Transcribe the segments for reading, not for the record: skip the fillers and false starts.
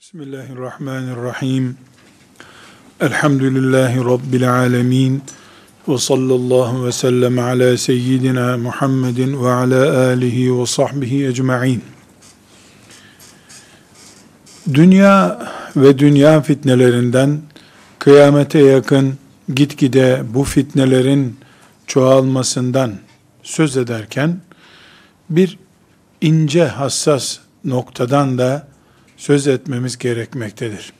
Bismillahirrahmanirrahim. Elhamdülillahi Rabbil alemin. Ve sallallahu ve sellem ala seyyidina Muhammedin ve ala alihi ve sahbihi ecma'in. Dünya ve dünya fitnelerinden kıyamete yakın gitgide bu fitnelerin çoğalmasından söz ederken bir ince hassas noktadan da söz etmemiz gerekmektedir.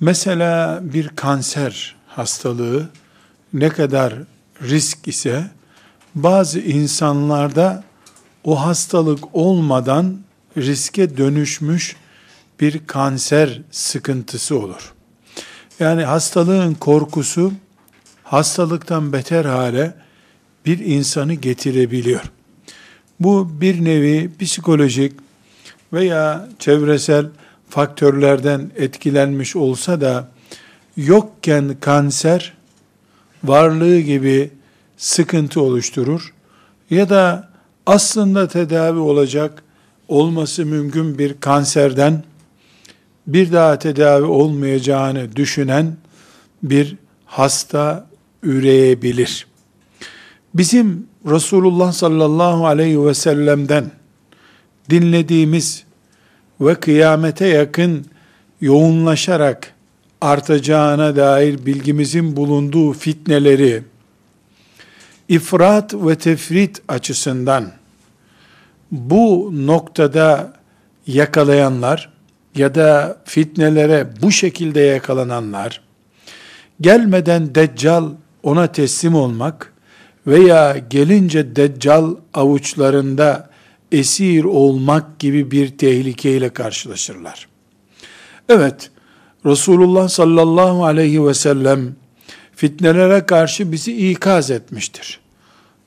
Mesela bir kanser hastalığı ne kadar risk ise bazı insanlarda o hastalık olmadan riske dönüşmüş bir kanser sıkıntısı olur. Yani hastalığın korkusu hastalıktan beter hale bir insanı getirebiliyor. Bu bir nevi psikolojik veya çevresel faktörlerden etkilenmiş olsa da yokken kanser varlığı gibi sıkıntı oluşturur ya da aslında tedavi olacak olması mümkün bir kanserden bir daha tedavi olmayacağını düşünen bir hasta üreyebilir. Bizim Resulullah sallallahu aleyhi ve sellem'den dinlediğimiz ve kıyamete yakın yoğunlaşarak artacağına dair bilgimizin bulunduğu fitneleri ifrat ve tefrit açısından bu noktada yakalayanlar ya da fitnelere bu şekilde yakalananlar, gelmeden Deccal ona teslim olmak veya gelince Deccal avuçlarında esir olmak gibi bir tehlikeyle karşılaşırlar. Evet, Resulullah sallallahu aleyhi ve sellem fitnelere karşı bizi ikaz etmiştir.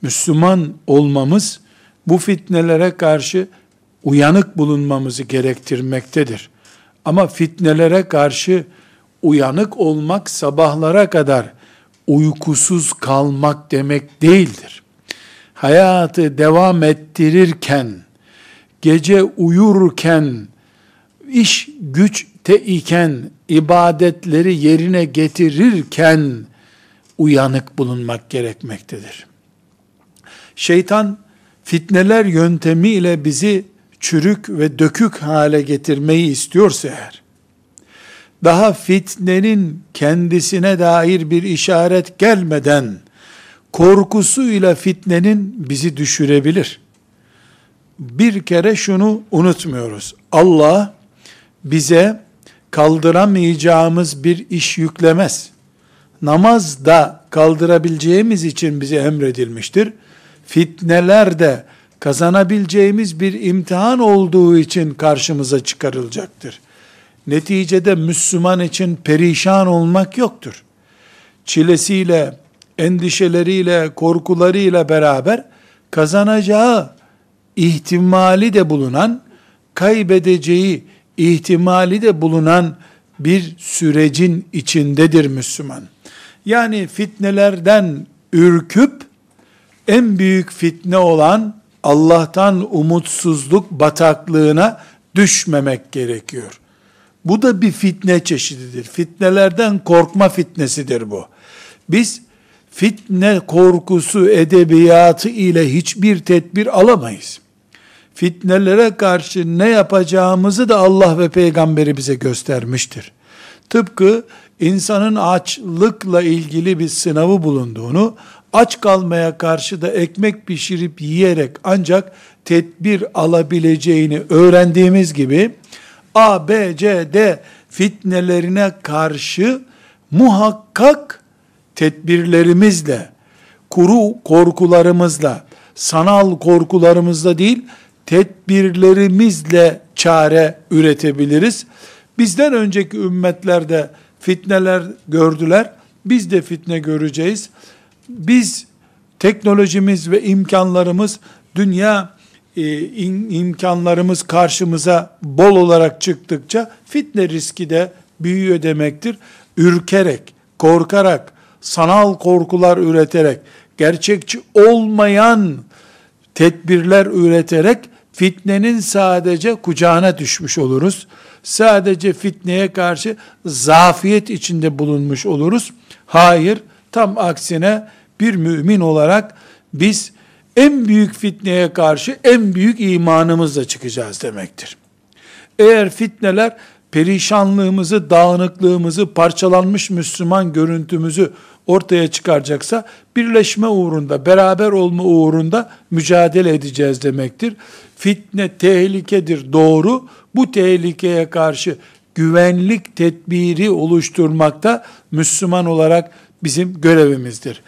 Müslüman olmamız bu fitnelere karşı uyanık bulunmamızı gerektirmektedir. Ama fitnelere karşı uyanık olmak sabahlara kadar uykusuz kalmak demek değildir. Hayatı devam ettirirken, gece uyurken, iş güçte iken, ibadetleri yerine getirirken uyanık bulunmak gerekmektedir. Şeytan fitneler yöntemiyle bizi çürük ve dökük hale getirmeyi istiyorsa eğer, daha fitnenin kendisine dair bir işaret gelmeden, korkusuyla fitnenin bizi düşürebilir. Bir kere şunu unutmuyoruz. Allah bize kaldıramayacağımız bir iş yüklemez. Namaz da kaldırabileceğimiz için bize emredilmiştir. Fitneler de kazanabileceğimiz bir imtihan olduğu için karşımıza çıkarılacaktır. Neticede Müslüman için perişan olmak yoktur. Çilesiyle, endişeleriyle, korkularıyla beraber kazanacağı ihtimali de bulunan, kaybedeceği ihtimali de bulunan bir sürecin içindedir Müslüman. Yani fitnelerden ürküp en büyük fitne olan Allah'tan umutsuzluk bataklığına düşmemek gerekiyor. Bu da bir fitne çeşididir. Fitnelerden korkma fitnesidir bu. Biz fitne korkusu edebiyatı ile hiçbir tedbir alamayız. Fitnelere karşı ne yapacağımızı da Allah ve Peygamberi bize göstermiştir. Tıpkı insanın açlıkla ilgili bir sınavı bulunduğunu, aç kalmaya karşı da ekmek pişirip yiyerek ancak tedbir alabileceğini öğrendiğimiz gibi, A, B, C, D fitnelerine karşı muhakkak tedbirlerimizle, kuru korkularımızla, sanal korkularımızla değil, tedbirlerimizle çare üretebiliriz. Bizden önceki ümmetler de fitneler gördüler, biz de fitne göreceğiz. Biz, teknolojimiz ve imkanlarımız, dünya imkanlarımız karşımıza bol olarak çıktıkça fitne riski de büyüyor demektir. Ürkerek, korkarak, sanal korkular üreterek, gerçekçi olmayan tedbirler üreterek Fitnenin sadece kucağına düşmüş oluruz. Sadece fitneye karşı zafiyet içinde bulunmuş oluruz. Hayır, tam aksine bir mümin olarak biz en büyük fitneye karşı en büyük imanımızla çıkacağız demektir. Eğer fitneler perişanlığımızı, dağınıklığımızı, parçalanmış Müslüman görüntümüzü ortaya çıkaracaksa, birleşme uğrunda, beraber olma uğrunda mücadele edeceğiz demektir. Fitne tehlikedir, doğru. Bu tehlikeye karşı güvenlik tedbiri oluşturmakta Müslüman olarak bizim görevimizdir.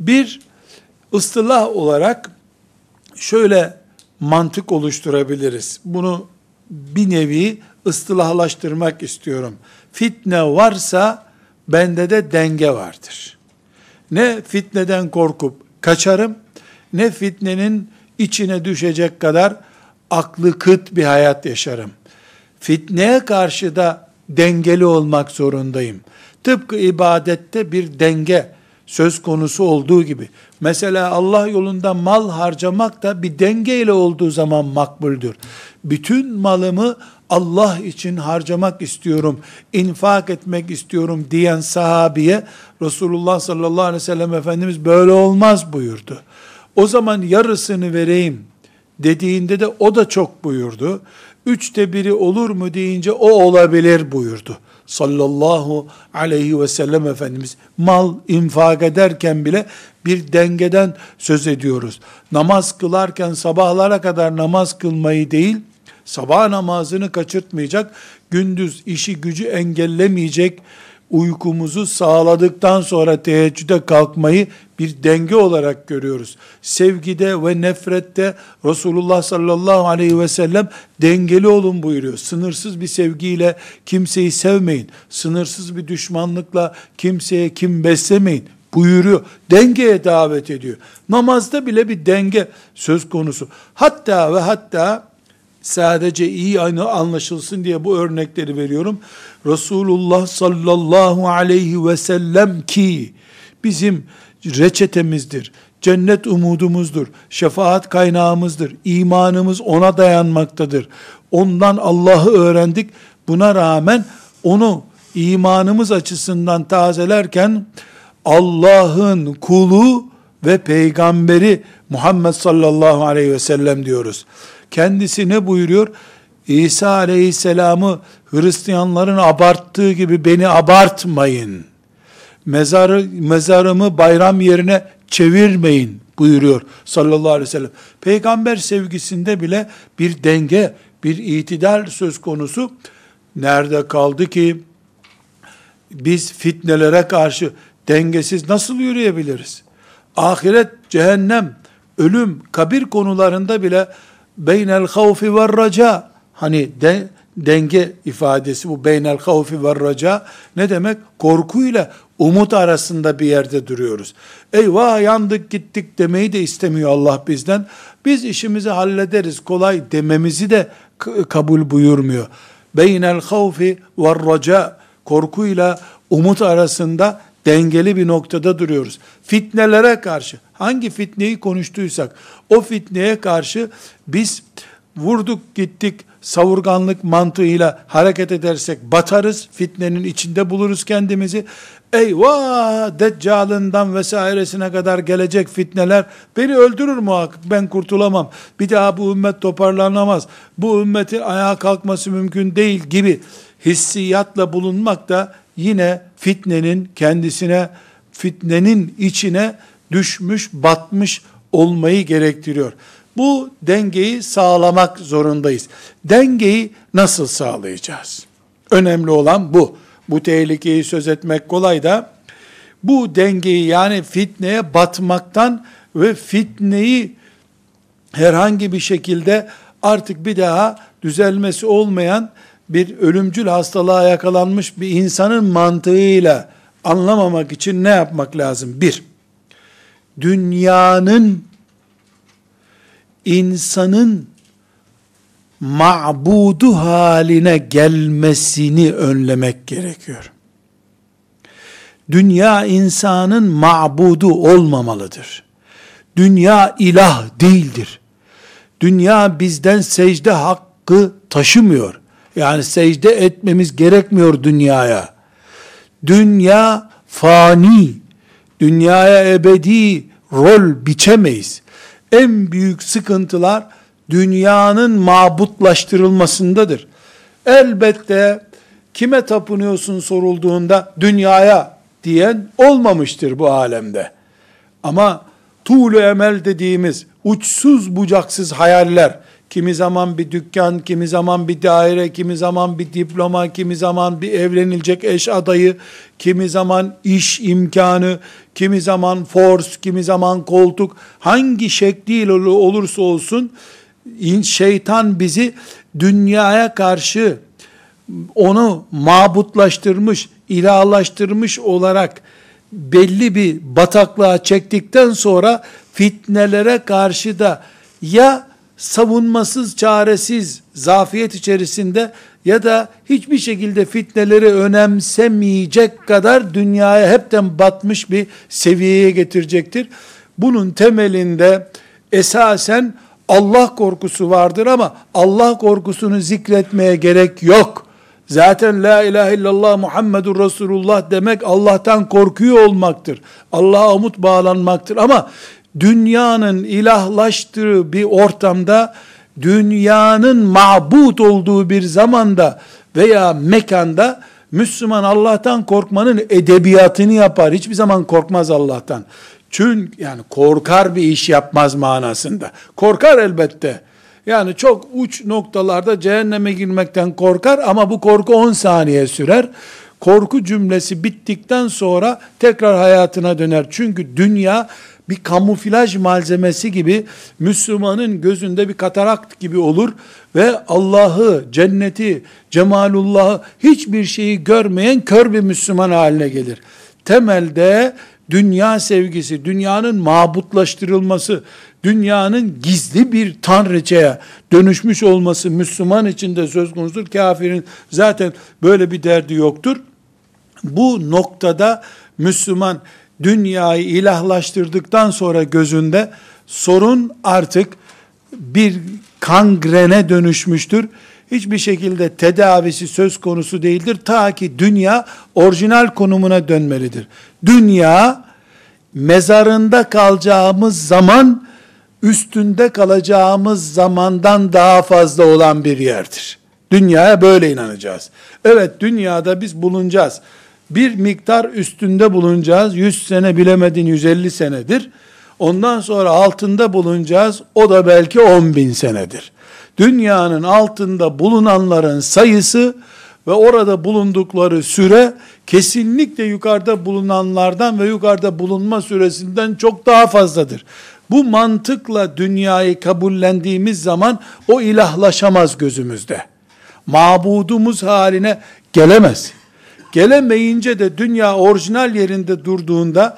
Bir ıstılah olarak şöyle mantık oluşturabiliriz. Bunu bir nevi ıstılahlaştırmak istiyorum. Fitne varsa bende de denge vardır. Ne fitneden korkup kaçarım, ne fitnenin içine düşecek kadar aklı kıt bir hayat yaşarım. Fitneye karşı da dengeli olmak zorundayım. Tıpkı ibadette bir denge söz konusu olduğu gibi. Mesela Allah yolunda mal harcamak da bir dengeyle olduğu zaman makbuldür. Bütün malımı Allah için harcamak istiyorum, infak etmek istiyorum diyen sahabiye Resulullah sallallahu aleyhi ve sellem Efendimiz böyle olmaz buyurdu. O zaman yarısını vereyim dediğinde de o da çok buyurdu. 3/4 olur mu deyince o olabilir buyurdu. Sallallahu aleyhi ve sellem Efendimiz. Mal infak ederken bile bir dengeden söz ediyoruz. Namaz kılarken sabahlara kadar namaz kılmayı değil, sabah namazını kaçırtmayacak, gündüz işi gücü engellemeyecek, uykumuzu sağladıktan sonra teheccüde kalkmayı bir denge olarak görüyoruz. Sevgide ve nefrette Resulullah sallallahu aleyhi ve sellem dengeli olun buyuruyor. Sınırsız bir sevgiyle kimseyi sevmeyin. Sınırsız bir düşmanlıkla kimseye kin beslemeyin buyuruyor. Dengeye davet ediyor. Namazda bile bir denge söz konusu. Hatta ve hatta sadece iyi anlaşılsın diye bu örnekleri veriyorum. Resulullah sallallahu aleyhi ve sellem ki bizim reçetemizdir, cennet umudumuzdur, şefaat kaynağımızdır, imanımız ona dayanmaktadır. Ondan Allah'ı öğrendik. Buna rağmen onu imanımız açısından tazelerken Allah'ın kulu ve peygamberi Muhammed sallallahu aleyhi ve sellem diyoruz. Kendisi ne buyuruyor? İsa aleyhisselamı Hristiyanların abarttığı gibi beni abartmayın. Mezarımı bayram yerine çevirmeyin buyuruyor sallallahu aleyhi ve sellem. Peygamber sevgisinde bile bir denge, bir itidal söz konusu. Nerede kaldı ki biz fitnelere karşı dengesiz nasıl yürüyebiliriz? Ahiret, cehennem, ölüm, kabir konularında bile beynel havfi ve raca, hani denge ifadesi bu, beynel havfi ve raca ne demek? Korkuyla umut arasında bir yerde duruyoruz. Eyvah yandık gittik demeyi de istemiyor Allah bizden. Biz işimizi hallederiz kolay dememizi de kabul buyurmuyor. Beynel havfi ve raca, korkuyla umut arasında dengeli bir noktada duruyoruz. Fitnelere karşı, hangi fitneyi konuştuysak, o fitneye karşı biz vurduk gittik, savurganlık mantığıyla hareket edersek batarız, fitnenin içinde buluruz kendimizi. Eyvah, deccalından vesairesine kadar gelecek fitneler beni öldürür muhakkak, ben kurtulamam, bir daha bu ümmet toparlanamaz, bu ümmetin ayağa kalkması mümkün değil gibi hissiyatla bulunmak da yine fitnenin kendisine, fitnenin içine düşmüş, batmış olmayı gerektiriyor. Bu dengeyi sağlamak zorundayız. Dengeyi nasıl sağlayacağız? Önemli olan bu. Bu tehlikeyi söz etmek kolay da, bu dengeyi, yani fitneye batmaktan ve fitneyi herhangi bir şekilde artık bir daha düzelmesi olmayan bir ölümcül hastalığa yakalanmış bir insanın mantığıyla anlamamak için ne yapmak lazım? Bir, dünyanın, insanın ma'budu haline gelmesini önlemek gerekiyor. Dünya insanın ma'budu olmamalıdır. Dünya ilah değildir. dünya bizden secde hakkı taşımıyor. Yani secde etmemiz gerekmiyor dünyaya. Dünya fani, dünyaya ebedi rol biçemeyiz. En büyük sıkıntılar dünyanın mabutlaştırılmasındadır. Elbette kime tapınıyorsun sorulduğunda dünyaya diyen olmamıştır bu alemde. Ama tuğlu emel dediğimiz uçsuz bucaksız hayaller, kimi zaman bir dükkan, kimi zaman bir daire, kimi zaman bir diploma, kimi zaman bir evlenilecek eş adayı, kimi zaman iş imkanı, kimi zaman force, kimi zaman koltuk, hangi şekliyle olursa olsun şeytan bizi dünyaya karşı onu mabutlaştırmış, ilahlaştırmış olarak belli bir bataklığa çektikten sonra fitnelere karşı da ya savunmasız, çaresiz, zafiyet içerisinde ya da hiçbir şekilde fitneleri önemsemeyecek kadar dünyaya hepten batmış bir seviyeye getirecektir. Bunun temelinde esasen Allah korkusu vardır ama Allah korkusunu zikretmeye gerek yok. Zaten la ilahe illallah Muhammedur Resulullah demek Allah'tan korkuyor olmaktır. Allah'a umut bağlanmaktır ama dünyanın ilahlaştığı bir ortamda, dünyanın mabut olduğu bir zamanda veya mekanda Müslüman Allah'tan korkmanın edebiyatını yapar. Hiçbir zaman korkmaz Allah'tan. Çünkü yani korkar bir iş yapmaz manasında. Korkar elbette. Yani çok uç noktalarda cehenneme girmekten korkar ama bu korku 10 saniye sürer. Korku cümlesi bittikten sonra tekrar hayatına döner. Çünkü dünya bir kamuflaj malzemesi gibi Müslümanın gözünde bir katarakt gibi olur ve Allah'ı, cenneti, cemalullahı hiçbir şeyi görmeyen kör bir Müslüman haline gelir. Temelde dünya sevgisi, dünyanın mabutlaştırılması, dünyanın gizli bir tanrıçaya dönüşmüş olması Müslüman için de söz konusudur. Kafirin zaten böyle bir derdi yoktur. Bu noktada Müslüman dünyayı ilahlaştırdıktan sonra gözünde sorun artık bir kangrene dönüşmüştür. Hiçbir şekilde tedavisi söz konusu değildir. Ta ki dünya orijinal konumuna dönmelidir. Dünya mezarında kalacağımız zaman üstünde kalacağımız zamandan daha fazla olan bir yerdir. Dünyaya böyle inanacağız. Evet, dünyada biz bulunacağız. Bir miktar üstünde bulunacağız. 100 sene bilemedin 150 senedir. Ondan sonra altında bulunacağız. O da belki 10.000 senedir. Dünyanın altında bulunanların sayısı ve orada bulundukları süre kesinlikle yukarıda bulunanlardan ve yukarıda bulunma süresinden çok daha fazladır. Bu mantıkla dünyayı kabullendiğimiz zaman o ilahlaşamaz gözümüzde. Mabudumuz haline gelemez. Gelemeyince de dünya orijinal yerinde durduğunda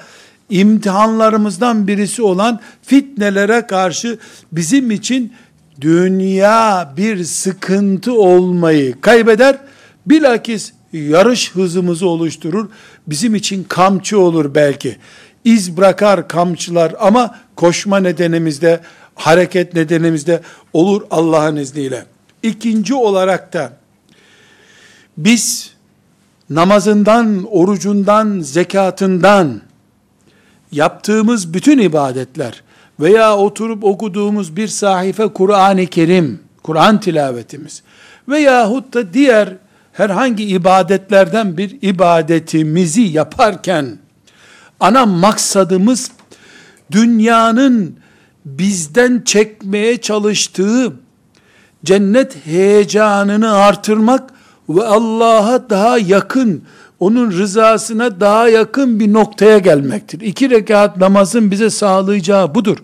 imtihanlarımızdan birisi olan fitnelere karşı bizim için dünya bir sıkıntı olmayı kaybeder, bilakis yarış hızımızı oluşturur, bizim için kamçı olur belki. İz bırakar kamçılar ama koşma nedenimizde, hareket nedenimizde olur Allah'ın izniyle. İkinci olarak da biz namazından, orucundan, zekatından yaptığımız bütün ibadetler veya oturup okuduğumuz bir sahife Kur'an-ı Kerim, Kur'an tilavetimiz veyahut da diğer herhangi ibadetlerden bir ibadetimizi yaparken ana maksadımız dünyanın bizden çekmeye çalıştığı cennet heyecanını artırmak ve Allah'a daha yakın, onun rızasına daha yakın bir noktaya gelmektir. 2 rekat namazın bize sağlayacağı budur.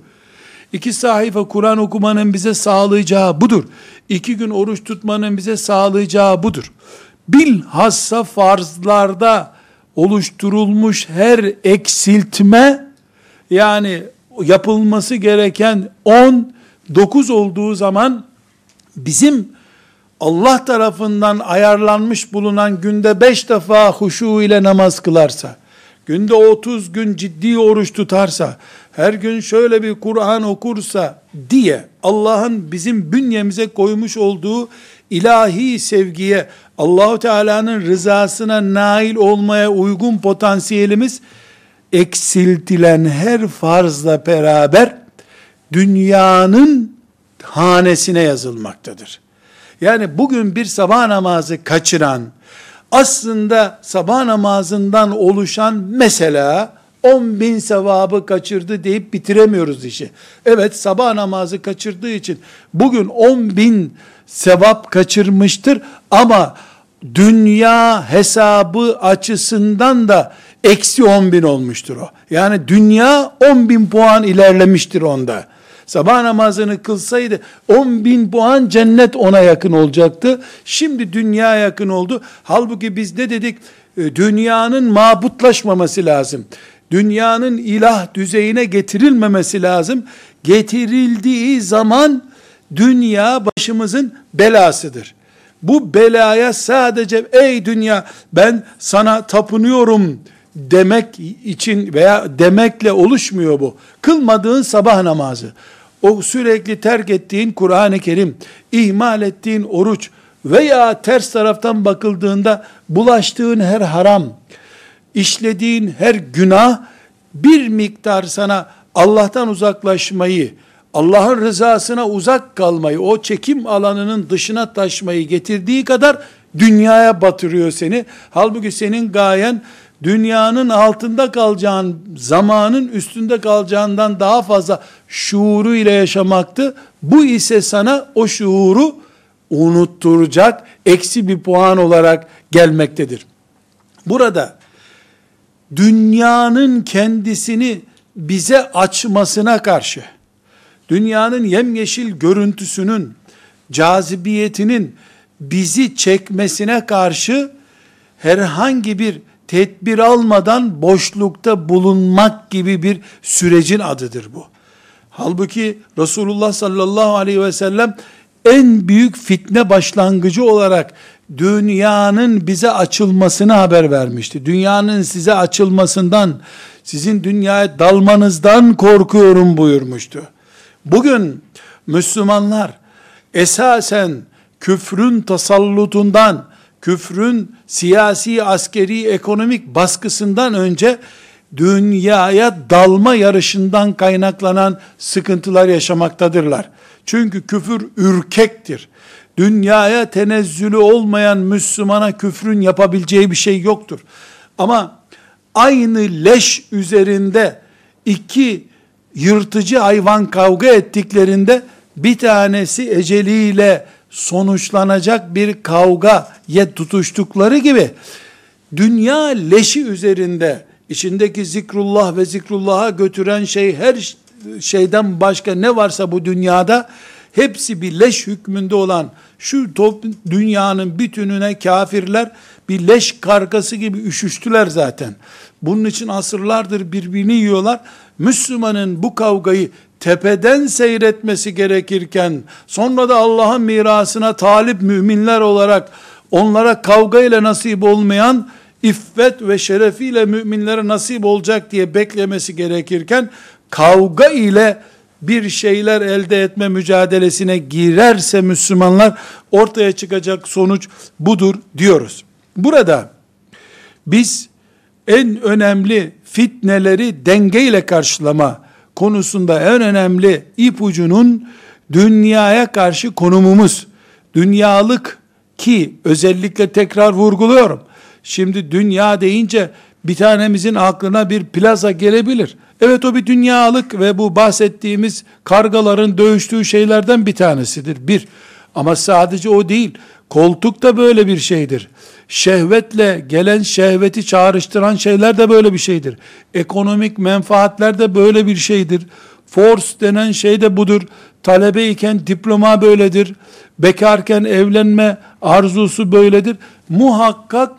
2 sahife Kur'an okumanın bize sağlayacağı budur. 2 gün oruç tutmanın bize sağlayacağı budur. Bilhassa farzlarda oluşturulmuş her eksiltme, yani yapılması gereken 9 olduğu zaman bizim Allah tarafından ayarlanmış bulunan günde 5 defa huşu ile namaz kılarsa, günde 30 gün ciddi oruç tutarsa, her gün şöyle bir Kur'an okursa diye Allah'ın bizim bünyemize koymuş olduğu ilahi sevgiye, Allahu Teala'nın rızasına nail olmaya uygun potansiyelimiz eksiltilen her farzla beraber dünyanın hanesine yazılmaktadır. Yani bugün bir sabah namazı kaçıran, aslında sabah namazından oluşan mesela 10.000 sevabı kaçırdı deyip bitiremiyoruz işi. Evet, sabah namazı kaçırdığı için bugün 10.000 sevap kaçırmıştır ama dünya hesabı açısından da eksi 10.000 olmuştur o. Yani dünya 10.000 puan ilerlemiştir onda. Sabah namazını kılsaydı 10.000 puan cennet ona yakın olacaktı. Şimdi dünya yakın oldu. Halbuki biz ne dedik? Dünyanın mabutlaşmaması lazım. Dünyanın ilah düzeyine getirilmemesi lazım. Getirildiği zaman dünya başımızın belasıdır. Bu belaya sadece ey dünya ben sana tapınıyorum demek için veya demekle oluşmuyor bu. Kılmadığın sabah namazı, o sürekli terk ettiğin Kur'an-ı Kerim, ihmal ettiğin oruç veya ters taraftan bakıldığında bulaştığın her haram, işlediğin her günah bir miktar sana Allah'tan uzaklaşmayı, Allah'ın rızasına uzak kalmayı, o çekim alanının dışına taşmayı getirdiği kadar dünyaya batırıyor seni. Halbuki senin gayen dünyanın altında kalacağın, zamanın üstünde kalacağından daha fazla şuuru ile yaşamaktı. Bu ise sana o şuuru unutturacak, eksi bir puan olarak gelmektedir. Burada dünyanın kendisini bize açmasına karşı, dünyanın yemyeşil görüntüsünün, cazibiyetinin bizi çekmesine karşı herhangi bir tedbir almadan boşlukta bulunmak gibi bir sürecin adıdır bu. Halbuki Resulullah sallallahu aleyhi ve sellem en büyük fitne başlangıcı olarak dünyanın bize açılmasını haber vermişti. Dünyanın size açılmasından, sizin dünyaya dalmanızdan korkuyorum buyurmuştu. Bugün Müslümanlar esasen küfrün tasallutundan, küfrün siyasi, askeri, ekonomik baskısından önce dünyaya dalma yarışından kaynaklanan sıkıntılar yaşamaktadırlar. Çünkü küfür ürkektir. Dünyaya tenezzülü olmayan Müslümana küfrün yapabileceği bir şey yoktur. Ama aynı leş üzerinde iki yırtıcı hayvan kavga ettiklerinde bir tanesi eceliyle sonuçlanacak bir kavgaya tutuştukları gibi dünya leşi üzerinde içindeki zikrullah ve zikrullah'a götüren şey, her şeyden başka ne varsa bu dünyada hepsi bir leş hükmünde olan şu dünyanın bütününe kafirler bir leş kargası gibi üşüştüler zaten. Bunun için asırlardır birbirini yiyorlar. Müslümanın bu kavgayı tepeden seyretmesi gerekirken, sonra da Allah'ın mirasına talip müminler olarak onlara kavgayla nasip olmayan, iffet ve şerefiyle müminlere nasip olacak diye beklemesi gerekirken, kavga ile bir şeyler elde etme mücadelesine girerse Müslümanlar, ortaya çıkacak sonuç budur diyoruz. Burada biz en önemli fitneleri dengeyle karşılama konusunda en önemli ipucunun dünyaya karşı konumumuz. Dünyalık ki özellikle tekrar vurguluyorum. Şimdi dünya deyince bir tanemizin aklına bir plaza gelebilir. Evet, o bir dünyalık ve bu bahsettiğimiz kargaların dövüştüğü şeylerden bir tanesidir. Bir. Ama sadece o değil. Koltuk da böyle bir şeydir. Şehvetle gelen, şehveti çağrıştıran şeyler de böyle bir şeydir. Ekonomik menfaatler de böyle bir şeydir. Force denen şey de budur. Talebeyken diploma böyledir. Bekarken evlenme arzusu böyledir. Muhakkak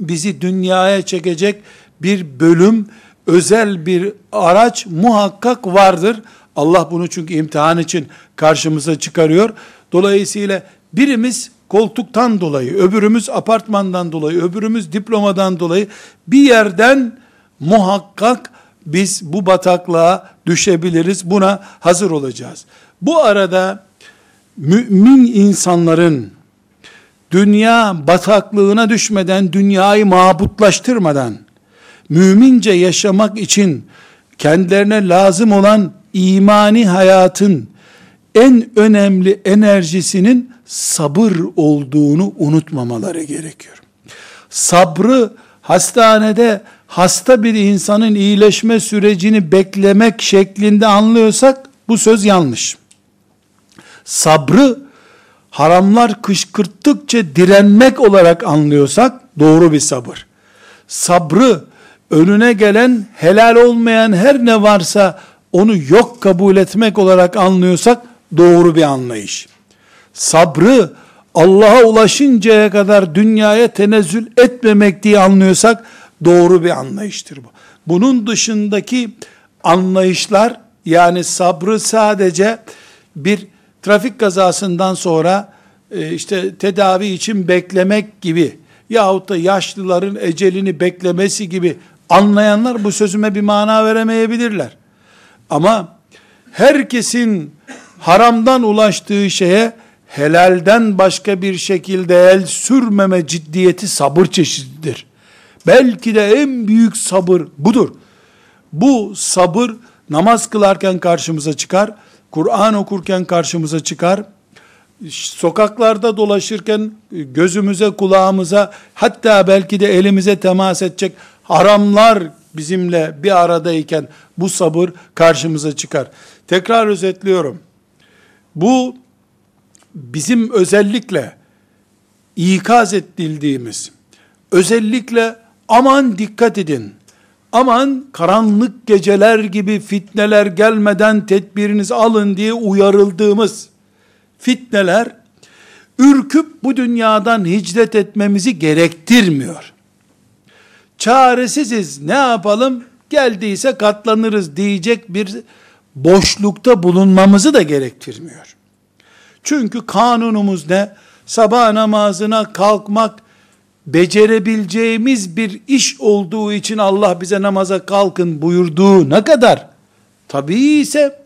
bizi dünyaya çekecek bir bölüm, özel bir araç muhakkak vardır. Allah bunu çünkü imtihan için karşımıza çıkarıyor. Dolayısıyla birimiz koltuktan dolayı, öbürümüz apartmandan dolayı, öbürümüz diplomadan dolayı bir yerden muhakkak biz bu bataklığa düşebiliriz, buna hazır olacağız. Bu arada mümin insanların dünya bataklığına düşmeden, dünyayı mabutlaştırmadan, mümince yaşamak için kendilerine lazım olan imani hayatın en önemli enerjisinin sabır olduğunu unutmamaları gerekiyor. Sabrı hastanede hasta bir insanın iyileşme sürecini beklemek şeklinde anlıyorsak bu söz yanlış. Sabrı haramlar kışkırttıkça direnmek olarak anlıyorsak doğru bir sabır. Sabrı önüne gelen helal olmayan her ne varsa onu yok kabul etmek olarak anlıyorsak doğru bir anlayış. Sabrı Allah'a ulaşıncaya kadar dünyaya tenezzül etmemek diye anlıyorsak doğru bir anlayıştır bu. Bunun dışındaki anlayışlar, yani sabrı sadece bir trafik kazasından sonra işte tedavi için beklemek gibi yahut da yaşlıların ecelini beklemesi gibi anlayanlar bu sözüme bir mana veremeyebilirler. Ama herkesin haramdan ulaştığı şeye helalden başka bir şekilde el sürmeme ciddiyeti sabır çeşididir. Belki de en büyük sabır budur. Bu sabır namaz kılarken karşımıza çıkar, Kur'an okurken karşımıza çıkar, sokaklarda dolaşırken gözümüze, kulağımıza, hatta belki de elimize temas edecek haramlar bizimle bir aradayken bu sabır karşımıza çıkar. Tekrar özetliyorum. Bu bizim özellikle ikaz ettiğimiz, özellikle aman dikkat edin, aman karanlık geceler gibi fitneler gelmeden tedbirinizi alın diye uyarıldığımız fitneler, ürküp bu dünyadan hicret etmemizi gerektirmiyor. Çaresiziz, ne yapalım, geldiyse katlanırız diyecek bir boşlukta bulunmamızı da gerektirmiyor. Çünkü kanunumuz ne? Sabah namazına kalkmak becerebileceğimiz bir iş olduğu için Allah bize namaza kalkın buyurduğu ne kadar tabii ise,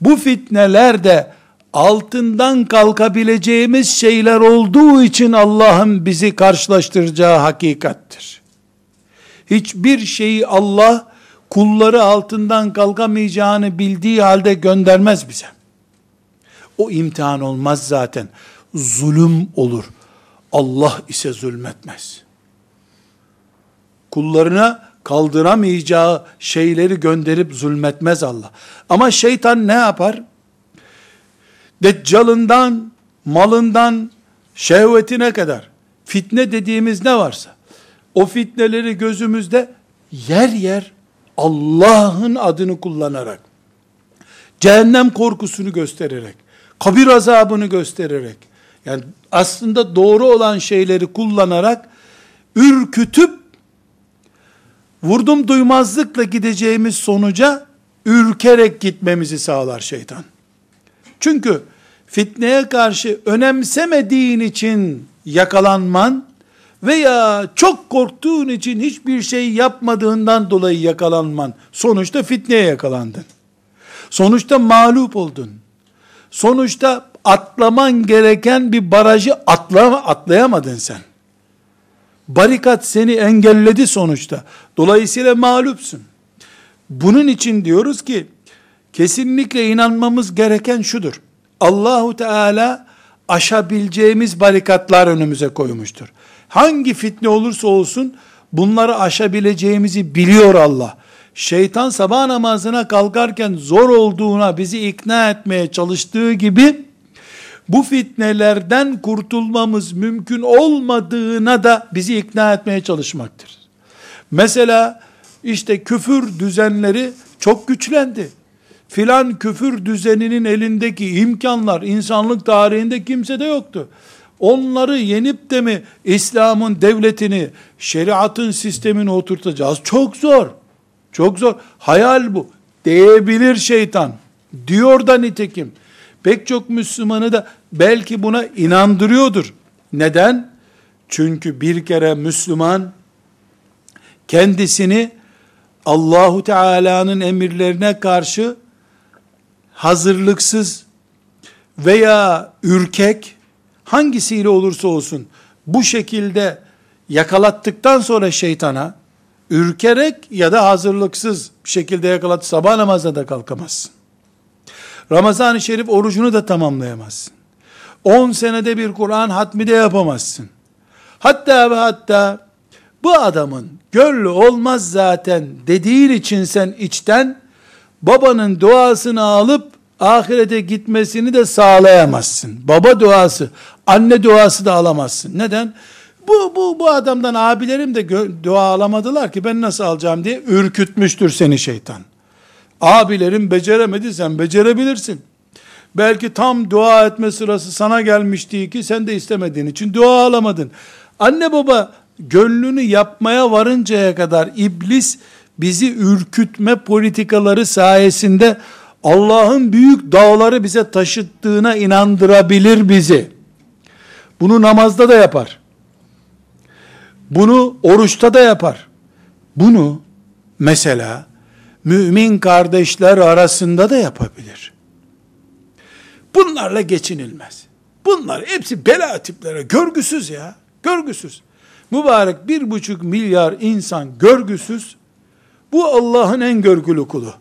bu fitneler de altından kalkabileceğimiz şeyler olduğu için Allah'ın bizi karşılaştıracağı hakikattir. Hiçbir şeyi Allah kulları altından kalkamayacağını bildiği halde göndermez bize. O imtihan olmaz zaten. Zulüm olur. Allah ise zulmetmez. Kullarına kaldıramayacağı şeyleri gönderip zulmetmez Allah. Ama şeytan ne yapar? Deccalından, malından, şehvetine kadar fitne dediğimiz ne varsa, o fitneleri gözümüzde yer yer Allah'ın adını kullanarak, cehennem korkusunu göstererek, kabir azabını göstererek, yani aslında doğru olan şeyleri kullanarak ürkütüp vurdum duymazlıkla gideceğimiz sonuca ürkerek gitmemizi sağlar şeytan. Çünkü fitneye karşı önemsemediğin için yakalanman veya çok korktuğun için hiçbir şey yapmadığından dolayı yakalanman, sonuçta fitneye yakalandın. Sonuçta mağlup oldun. Sonuçta atlaman gereken bir barajı atlayamadın sen. Barikat seni engelledi sonuçta. Dolayısıyla mağlupsun. Bunun için diyoruz ki kesinlikle inanmamız gereken şudur: Allahu Teala aşabileceğimiz barikatlar önümüze koymuştur. Hangi fitne olursa olsun bunları aşabileceğimizi biliyor Allah. Şeytan sabah namazına kalkarken zor olduğuna bizi ikna etmeye çalıştığı gibi, bu fitnelerden kurtulmamız mümkün olmadığına da bizi ikna etmeye çalışmaktır. Mesela işte küfür düzenleri çok güçlendi. Filan küfür düzeninin elindeki imkanlar insanlık tarihinde kimsede yoktu. Onları yenip de mi İslam'ın devletini, şeriatın sistemini oturtacağız? Çok zor. Çok zor. Hayal bu. Diyebilir şeytan. Diyor da nitekim. Pek çok Müslümanı da belki buna inandırıyordur. Neden? Çünkü bir kere Müslüman kendisini Allahu Teala'nın emirlerine karşı hazırlıksız veya ürkek, hangisiyle olursa olsun bu şekilde yakalattıktan sonra şeytana, ürkerek ya da hazırlıksız bir şekilde yakalat, sabah namazına da kalkamazsın. Ramazan-ı Şerif orucunu da tamamlayamazsın. 10 senede bir Kur'an hatmi de yapamazsın. Hatta ve hatta bu adamın gönlü olmaz zaten dediğin için sen içten babanın duasını alıp ahirete gitmesini de sağlayamazsın. Baba duası, anne duası da alamazsın. Neden? Bu adamdan abilerim de dua alamadılar ki ben nasıl alacağım diye ürkütmüştür seni şeytan. Abilerim beceremedi, sen becerebilirsin. Belki tam dua etme sırası sana gelmişti ki sen de istemediğin için dua alamadın. Anne baba gönlünü yapmaya varıncaya kadar iblis bizi ürkütme politikaları sayesinde Allah'ın büyük dağları bize taşıttığına inandırabilir bizi. Bunu namazda da yapar. Bunu oruçta da yapar. Bunu mesela mümin kardeşler arasında da yapabilir. Bunlarla geçinilmez. Bunlar hepsi bela tipleri. Görgüsüz ya. Görgüsüz. Mübarek 1,5 milyar insan görgüsüz. Bu Allah'ın en görgülü kulu.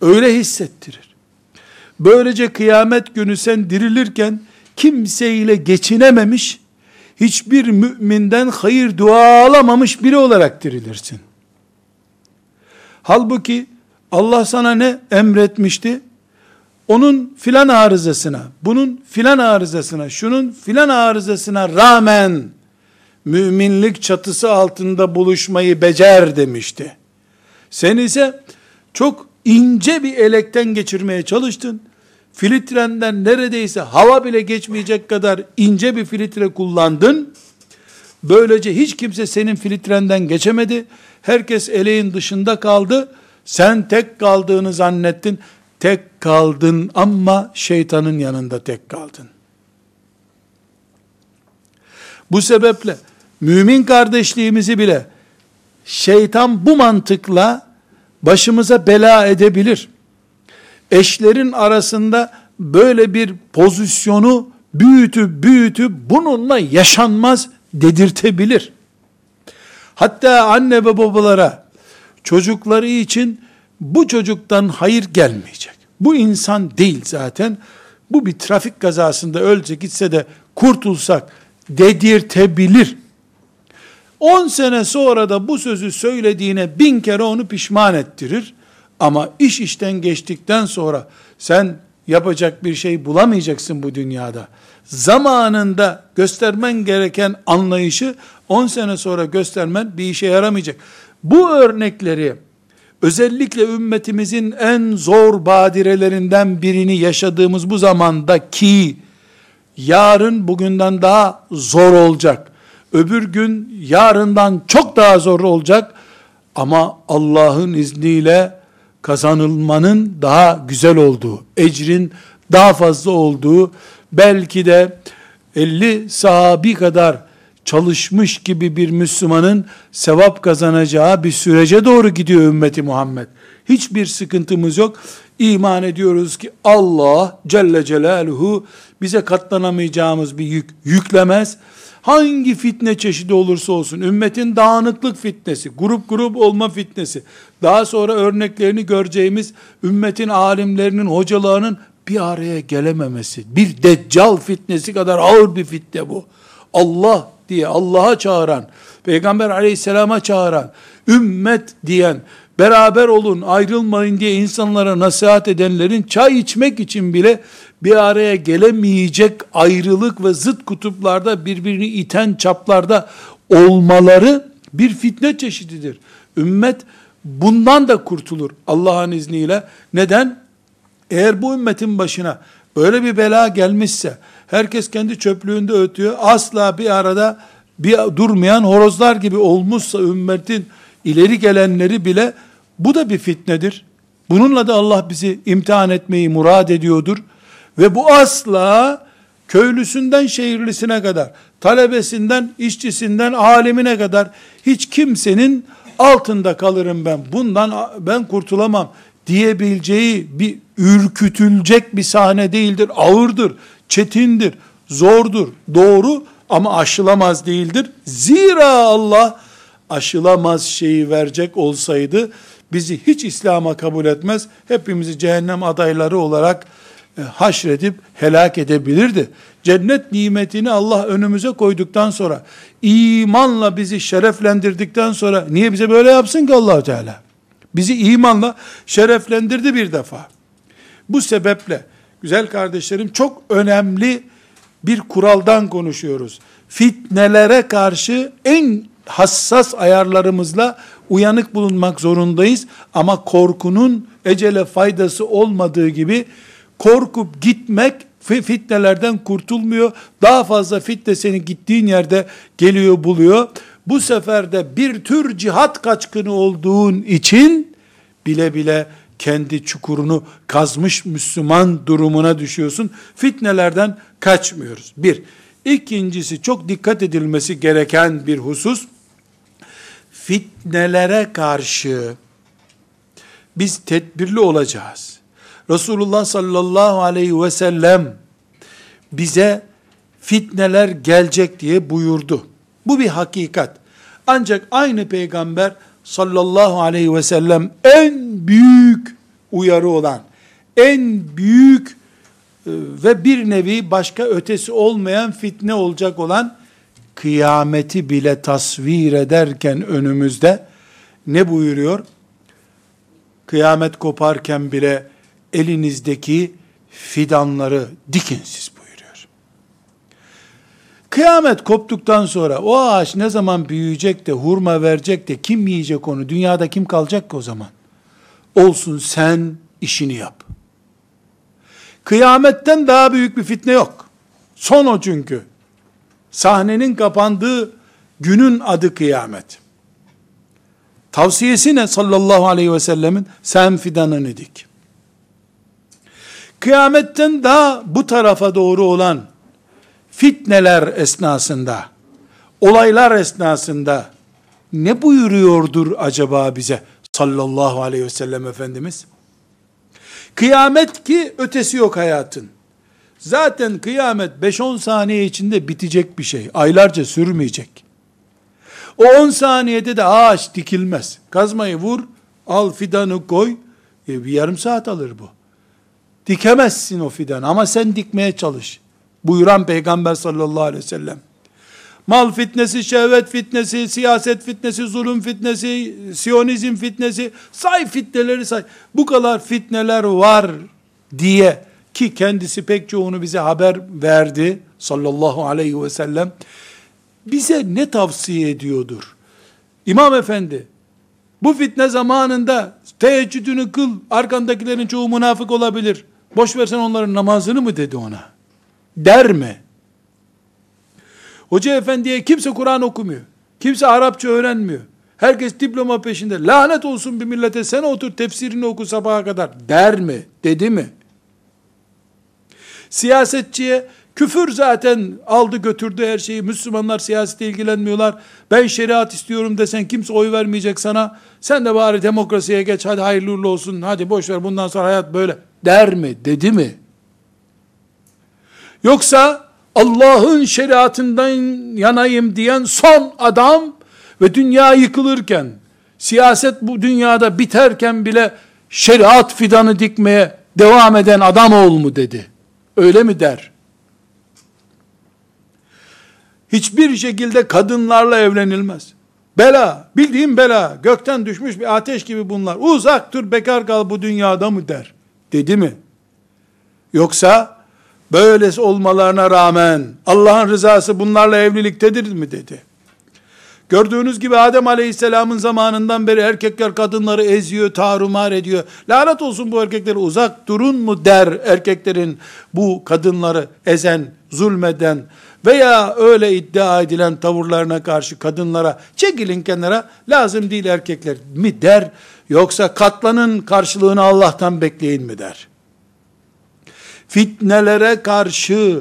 Öyle hissettirir. Böylece kıyamet günü sen dirilirken kimseyle geçinememiş, hiçbir müminden hayır dua alamamış biri olarak dirilirsin. Halbuki Allah sana ne emretmişti? Onun filan arızasına, bunun filan arızasına, şunun filan arızasına rağmen müminlik çatısı altında buluşmayı becer demişti. Sen ise çok ince bir elekten geçirmeye çalıştın. Filtrenden neredeyse hava bile geçmeyecek kadar ince bir filtre kullandın. Böylece hiç kimse senin filtrenden geçemedi. Herkes eleğin dışında kaldı. Sen tek kaldığını zannettin. Tek kaldın ama şeytanın yanında tek kaldın. Bu sebeple mümin kardeşliğimizi bile şeytan bu mantıkla başımıza bela edebilir. Eşlerin arasında böyle bir pozisyonu büyütüp bununla yaşanmaz dedirtebilir. Hatta anne ve babalara çocukları için bu çocuktan hayır gelmeyecek. Bu insan değil zaten. Bu bir trafik kazasında ölecek, gitse de kurtulsak dedirtebilir. 10 sene sonra da bu sözü söylediğine 1000 kere onu pişman ettirir. Ama iş işten geçtikten sonra sen yapacak bir şey bulamayacaksın bu dünyada. Zamanında göstermen gereken anlayışı 10 sene sonra göstermen bir işe yaramayacak. Bu örnekleri özellikle ümmetimizin en zor badirelerinden birini yaşadığımız bu zamandaki yarın bugünden daha zor olacak. Öbür gün yarından çok daha zor olacak. Ama Allah'ın izniyle kazanılmanın daha güzel olduğu, ecrin daha fazla olduğu, belki de 50 sahabi kadar çalışmış gibi bir Müslümanın sevap kazanacağı bir sürece doğru gidiyor ümmeti Muhammed. Hiçbir sıkıntımız yok. İman ediyoruz ki Allah Celle Celaluhu bize katlanamayacağımız bir yük yüklemez. Hangi fitne çeşidi olursa olsun, ümmetin dağınıklık fitnesi, grup olma fitnesi, daha sonra örneklerini göreceğimiz ümmetin alimlerinin, hocalarının bir araya gelememesi, bir deccal fitnesi kadar ağır bir fitne bu. Allah diye Allah'a çağıran, Peygamber aleyhisselama çağıran, ümmet diyen, beraber olun ayrılmayın diye insanlara nasihat edenlerin çay içmek için bile bir araya gelemeyecek ayrılık ve zıt kutuplarda birbirini iten çaplarda olmaları bir fitne çeşididir. Ümmet bundan da kurtulur Allah'ın izniyle. Neden? Eğer bu ümmetin başına böyle bir bela gelmişse, herkes kendi çöplüğünde ötüyor, asla bir arada durmayan horozlar gibi olmuşsa ümmetin ileri gelenleri bile, bu da bir fitnedir. Bununla da Allah bizi imtihan etmeyi murad ediyordur. Ve bu asla köylüsünden şehirlisine kadar, talebesinden, işçisinden, alimine kadar hiç kimsenin altında kalırım ben, bundan ben kurtulamam diyebileceği bir ürkütülecek bir sahne değildir. Ağırdır, çetindir, zordur, doğru ama aşılamaz değildir. Zira Allah aşılamaz şeyi verecek olsaydı bizi hiç İslam'a kabul etmez, hepimizi cehennem adayları olarak haşredip helak edebilirdi. Cennet nimetini Allah önümüze koyduktan sonra, imanla bizi şereflendirdikten sonra, niye bize böyle yapsın ki Allah-u Teala? Bizi imanla şereflendirdi bir defa. Bu sebeple güzel kardeşlerim, çok önemli bir kuraldan konuşuyoruz. Fitnelere karşı en hassas ayarlarımızla uyanık bulunmak zorundayız. Ama korkunun ecele faydası olmadığı gibi, korkup gitmek fitnelerden kurtulmuyor. Daha fazla fitne seni gittiğin yerde geliyor, buluyor. Bu sefer de bir tür cihat kaçkını olduğun için bile bile kendi çukurunu kazmış Müslüman durumuna düşüyorsun. Fitnelerden kaçmıyoruz. Bir. İkincisi, çok dikkat edilmesi gereken bir husus. Fitnelere karşı biz tedbirli olacağız. Resulullah sallallahu aleyhi ve sellem bize fitneler gelecek diye buyurdu. Bu bir hakikat. Ancak aynı peygamber sallallahu aleyhi ve sellem en büyük uyarı olan, en büyük ve bir nevi başka ötesi olmayan fitne olacak olan kıyameti bile tasvir ederken önümüzde ne buyuruyor? Kıyamet koparken bile elinizdeki fidanları dikin siz buyuruyor. Kıyamet koptuktan sonra o ağaç ne zaman büyüyecek de hurma verecek de kim yiyecek onu? Dünyada kim kalacak ki o zaman? Olsun, sen işini yap. Kıyametten daha büyük bir fitne yok. Son o çünkü. Sahnenin kapandığı günün adı kıyamet. Tavsiyesi ne sallallahu aleyhi ve sellemin? Sen fidanını dik. Kıyametten daha bu tarafa doğru olan fitneler esnasında, olaylar esnasında ne buyuruyordur acaba bize sallallahu aleyhi ve sellem Efendimiz? Kıyamet ki ötesi yok hayatın. Zaten kıyamet 5-10 saniye içinde bitecek bir şey. Aylarca sürmeyecek. O 10 saniyede de ağaç dikilmez. Kazmayı vur, al fidanı koy. Bir yarım saat alır bu. Dikemezsin o fidanı ama sen dikmeye çalış. Buyuran Peygamber sallallahu aleyhi ve sellem. Mal fitnesi, şehvet fitnesi, siyaset fitnesi, zulüm fitnesi, siyonizm fitnesi, say fitneleri say. Bu kadar fitneler var diye, ki kendisi pek çoğunu bize haber verdi sallallahu aleyhi ve sellem. Bize ne tavsiye ediyordur? İmam efendi, bu fitne zamanında teheccüdünü kıl, arkandakilerin çoğu münafık olabilir, boş versen onların namazını mı dedi ona? Der mi? Hoca efendiye kimse Kur'an okumuyor, kimse Arapça öğrenmiyor, herkes diploma peşinde, lanet olsun bir millete, sen otur tefsirini oku sabaha kadar der mi? Dedi mi? Siyasetçiye, küfür zaten aldı götürdü her şeyi, Müslümanlar siyasete ilgilenmiyorlar, ben şeriat istiyorum desen kimse oy vermeyecek sana, sen de bari demokrasiye geç, hadi hayırlı uğurlu olsun, hadi boş ver bundan sonra hayat böyle der mi? Dedi mi? Yoksa Allah'ın şeriatından yanayım diyen son adam ve dünya yıkılırken, siyaset bu dünyada biterken bile şeriat fidanı dikmeye devam eden adam ol mu dedi? Öyle mi der? Hiçbir şekilde kadınlarla evlenilmez. Bela, bildiğin bela, gökten düşmüş bir ateş gibi bunlar. Uzak dur, bekar kal bu dünyada mı der? Dedi mi? Yoksa böylesi olmalarına rağmen Allah'ın rızası bunlarla evliliktedir mi dedi? Gördüğünüz gibi Adem Aleyhisselam'ın zamanından beri erkekler kadınları eziyor, tarumar ediyor. Lanet olsun bu erkeklere, uzak durun mu der erkeklerin bu kadınları ezen, zulmeden veya öyle iddia edilen tavırlarına karşı kadınlara çekilin kenara, lazım değil erkekler mi der? Yoksa katlanın, karşılığını Allah'tan bekleyin mi der? Fitnelere karşı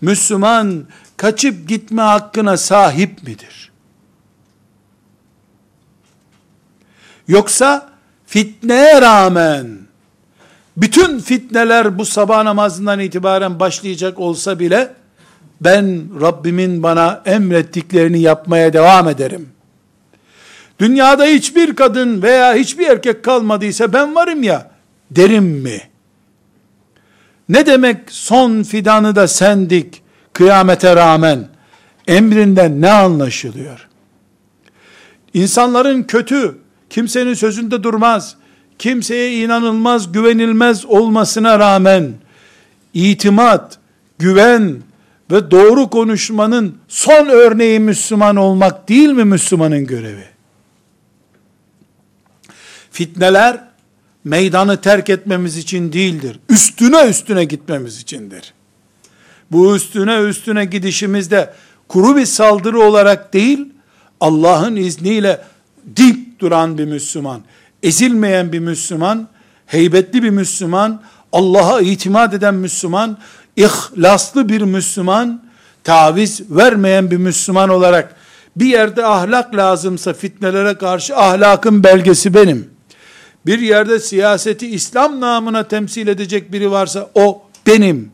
Müslüman kaçıp gitme hakkına sahip midir? Yoksa fitneye rağmen, bütün fitneler bu sabah namazından itibaren başlayacak olsa bile, ben Rabbimin bana emrettiklerini yapmaya devam ederim. Dünyada hiçbir kadın veya hiçbir erkek kalmadıysa ben varım ya, derim mi? Ne demek son fidanı da sendik, kıyamete rağmen? Emrinden ne anlaşılıyor? İnsanların kötü, kimsenin sözünde durmaz, kimseye inanılmaz, güvenilmez olmasına rağmen, itimat, güven ve doğru konuşmanın son örneği Müslüman olmak değil mi Müslümanın görevi? Fitneler, meydanı terk etmemiz için değildir. Üstüne üstüne gitmemiz içindir. Bu üstüne üstüne gidişimizde, kuru bir saldırı olarak değil, Allah'ın izniyle dik duran bir Müslüman, ezilmeyen bir Müslüman, heybetli bir Müslüman, Allah'a itimat eden Müslüman, ihlaslı bir Müslüman, taviz vermeyen bir Müslüman olarak, bir yerde ahlak lazımsa fitnelere karşı ahlakın belgesi benim. Bir yerde siyaseti İslam namına temsil edecek biri varsa o benim.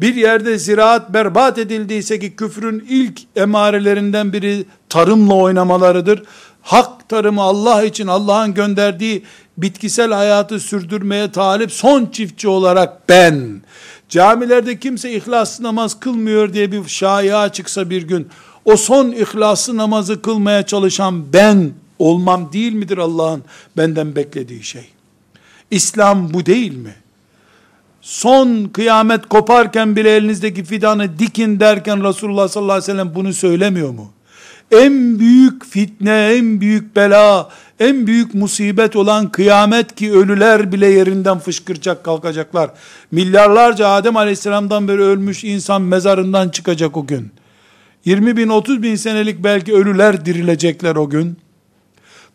Bir yerde ziraat berbat edildiyse ki küfrün ilk emarelerinden biri tarımla oynamalarıdır. Hak tarımı Allah için Allah'ın gönderdiği bitkisel hayatı sürdürmeye talip son çiftçi olarak ben. Camilerde kimse ihlaslı namaz kılmıyor diye bir şaiha çıksa bir gün, o son ihlaslı namazı kılmaya çalışan ben olmam değil midir Allah'ın benden beklediği şey? İslam bu değil mi? Son kıyamet koparken bile elinizdeki fidanı dikin derken Resulullah sallallahu aleyhi ve sellem bunu söylemiyor mu? En büyük fitne, en büyük bela, en büyük musibet olan kıyamet ki ölüler bile yerinden fışkıracak, kalkacaklar. Milyarlarca Adem aleyhisselamdan beri ölmüş insan mezarından çıkacak o gün. 20 bin, 30 bin senelik belki ölüler dirilecekler o gün.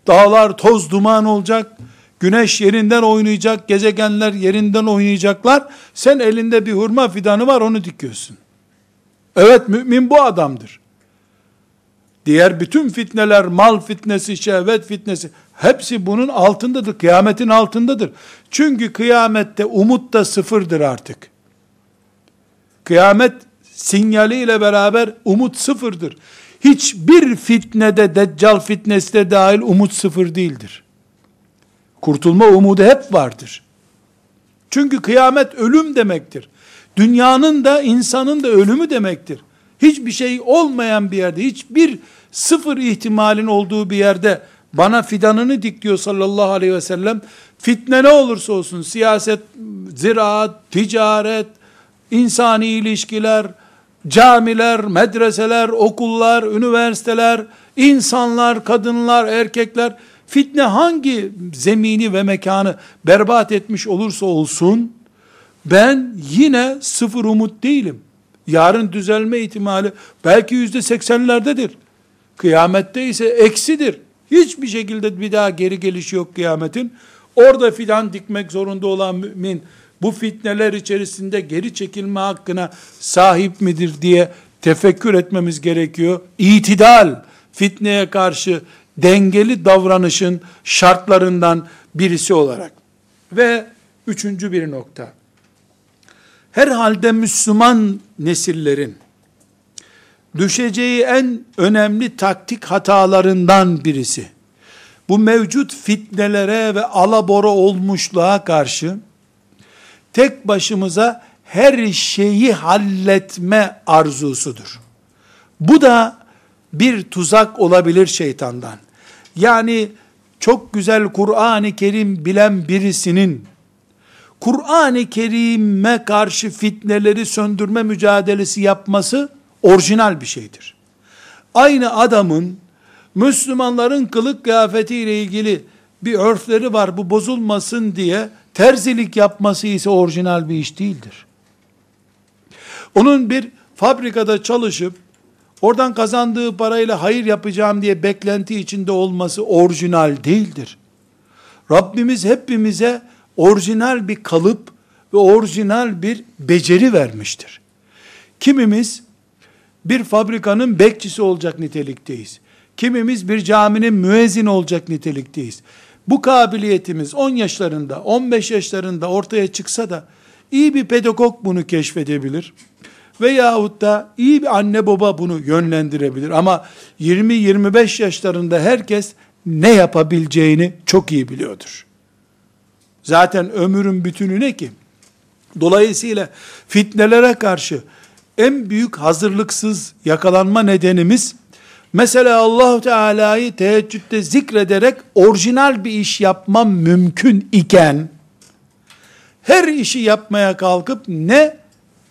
Dağlar toz duman olacak. Güneş yerinden oynayacak, gezegenler yerinden oynayacaklar. Sen elinde bir hurma fidanı var, onu dikiyorsun. Evet, mümin bu adamdır. Diğer bütün fitneler, mal fitnesi, şehvet fitnesi, hepsi bunun altındadır, kıyametin altındadır. Çünkü kıyamette umut da sıfırdır artık. Kıyamet sinyaliyle beraber umut sıfırdır. Hiçbir fitnede, Deccal fitnesi de dahil umut sıfır değildir. Kurtulma umudu hep vardır. Çünkü kıyamet ölüm demektir. Dünyanın da insanın da ölümü demektir. Hiçbir şey olmayan bir yerde, hiçbir sıfır ihtimalin olduğu bir yerde bana fidanını dik diyor sallallahu aleyhi ve sellem. Fitne ne olursa olsun, siyaset, ziraat, ticaret, insani ilişkiler, camiler, medreseler, okullar, üniversiteler, insanlar, kadınlar, erkekler, fitne hangi zemini ve mekanı berbat etmiş olursa olsun, ben yine sıfır umut değilim. Yarın düzelme ihtimali belki %80'lerdedir. Kıyamette ise eksidir. Hiçbir şekilde bir daha geri gelişi yok kıyametin. Orada filan dikmek zorunda olan mümin, bu fitneler içerisinde geri çekilme hakkına sahip midir diye tefekkür etmemiz gerekiyor. İtidal, fitneye karşı dengeli davranışın şartlarından birisi olarak. Ve üçüncü bir nokta. Herhalde Müslüman nesillerin düşeceği en önemli taktik hatalarından birisi, bu mevcut fitnelere ve alabora olmuşluğa karşı tek başımıza her şeyi halletme arzusudur. Bu da bir tuzak olabilir şeytandan. Yani çok güzel Kur'an-ı Kerim bilen birisinin, Kur'an-ı Kerim'e karşı fitneleri söndürme mücadelesi yapması orijinal bir şeydir. Aynı adamın, Müslümanların kılık kıyafetiyle ilgili bir örfleri var, bu bozulmasın diye terzilik yapması ise orijinal bir iş değildir. Onun bir fabrikada çalışıp, oradan kazandığı parayla hayır yapacağım diye beklenti içinde olması orijinal değildir. Rabbimiz hepimize orijinal bir kalıp ve orijinal bir beceri vermiştir. Kimimiz bir fabrikanın bekçisi olacak nitelikteyiz. Kimimiz bir caminin müezzini olacak nitelikteyiz. bu kabiliyetimiz 10 yaşlarında, 15 yaşlarında ortaya çıksa da iyi bir pedagog bunu keşfedebilir. Veyahut da iyi bir anne baba bunu yönlendirebilir. Ama 20-25 yaşlarında herkes ne yapabileceğini çok iyi biliyordur. Zaten ömrün bütününe ki. Dolayısıyla fitnelere karşı en büyük hazırlıksız yakalanma nedenimiz, mesela Allah-u Teala'yı teheccüde zikrederek orijinal bir iş yapmam mümkün iken, her işi yapmaya kalkıp ne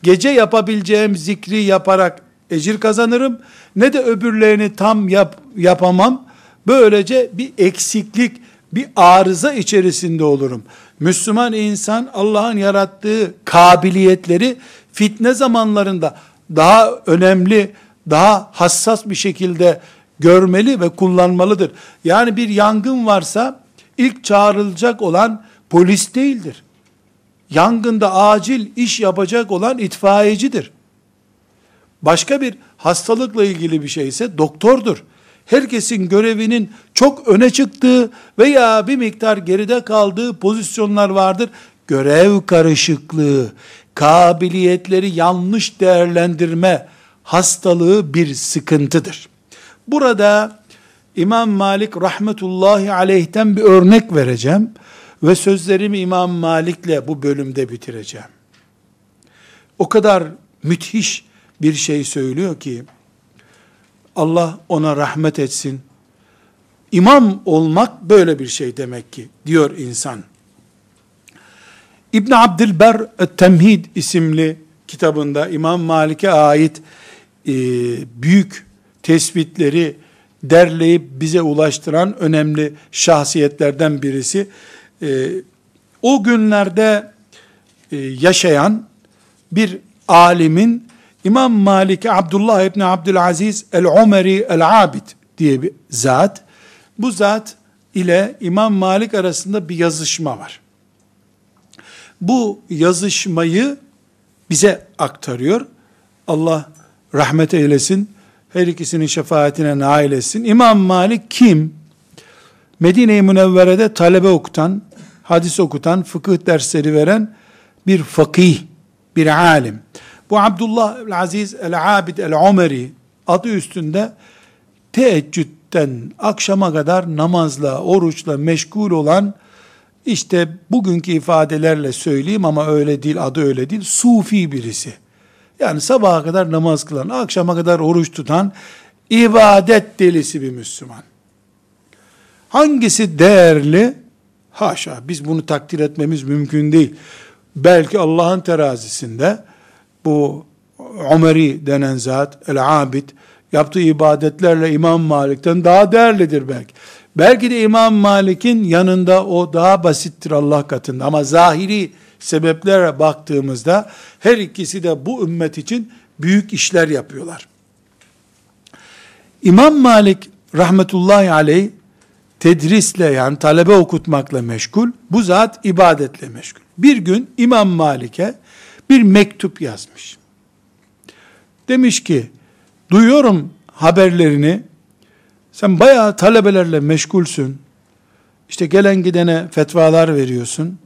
gece yapabileceğim zikri yaparak ecir kazanırım, ne de öbürlerini tam yapamam. Böylece bir eksiklik, bir arıza içerisinde olurum. Müslüman insan Allah'ın yarattığı kabiliyetleri fitne zamanlarında daha önemli, daha hassas bir şekilde görmeli ve kullanmalıdır. Yani bir yangın varsa ilk çağrılacak olan polis değildir. Yangında acil iş yapacak olan itfaiyecidir. Başka bir hastalıkla ilgili bir şeyse doktordur. Herkesin görevinin çok öne çıktığı veya bir miktar geride kaldığı pozisyonlar vardır. Görev karışıklığı, kabiliyetleri yanlış değerlendirme hastalığı bir sıkıntıdır. Burada İmam Malik rahmetullahi aleyh'ten bir örnek vereceğim ve sözlerimi İmam Malik'le bu bölümde bitireceğim. O kadar müthiş bir şey söylüyor ki, Allah ona rahmet etsin. İmam olmak böyle bir şey demek ki, diyor insan. İbn Abdülber et-Temhid isimli kitabında İmam Malik'e ait büyük tespitleri derleyip bize ulaştıran önemli şahsiyetlerden birisi. O günlerde yaşayan bir alimin, İmam Malik'e Abdullah İbni Abdülaziz el-Umeri el-Abid diye bir zat, bu zat ile İmam Malik arasında bir yazışma var. Bu yazışmayı bize aktarıyor. Allah rahmet eylesin, her ikisinin şefaatine nail etsin. İmam Malik kim? Medine-i Münevvere'de talebe okutan, hadis okutan, fıkıh dersleri veren bir fakih, bir alim. Bu Abdullah el-Aziz el-Abid el-Umeri adı üstünde teheccüden akşama kadar namazla, oruçla meşgul olan, işte bugünkü ifadelerle söyleyeyim ama öyle değil, adı öyle değil, sufi birisi. Yani sabaha kadar namaz kılan, akşama kadar oruç tutan, ibadet delisi bir Müslüman. Hangisi değerli? Haşa, biz bunu takdir etmemiz mümkün değil. Belki Allah'ın terazisinde bu Umeri denen zat, el-Abid, yaptığı ibadetlerle İmam Malik'ten daha değerlidir belki. Belki de İmam Malik'in yanında o daha basittir Allah katında. Ama zahiri sebeplere baktığımızda her ikisi de bu ümmet için büyük işler yapıyorlar. İmam Malik rahmetullahi aleyh tedrisle, yani talebe okutmakla meşgul. Bu zat ibadetle meşgul. Bir gün İmam Malik'e bir mektup yazmış. Demiş ki, duyuyorum haberlerini, sen bayağı talebelerle meşgulsün, İşte gelen gidene fetvalar veriyorsun,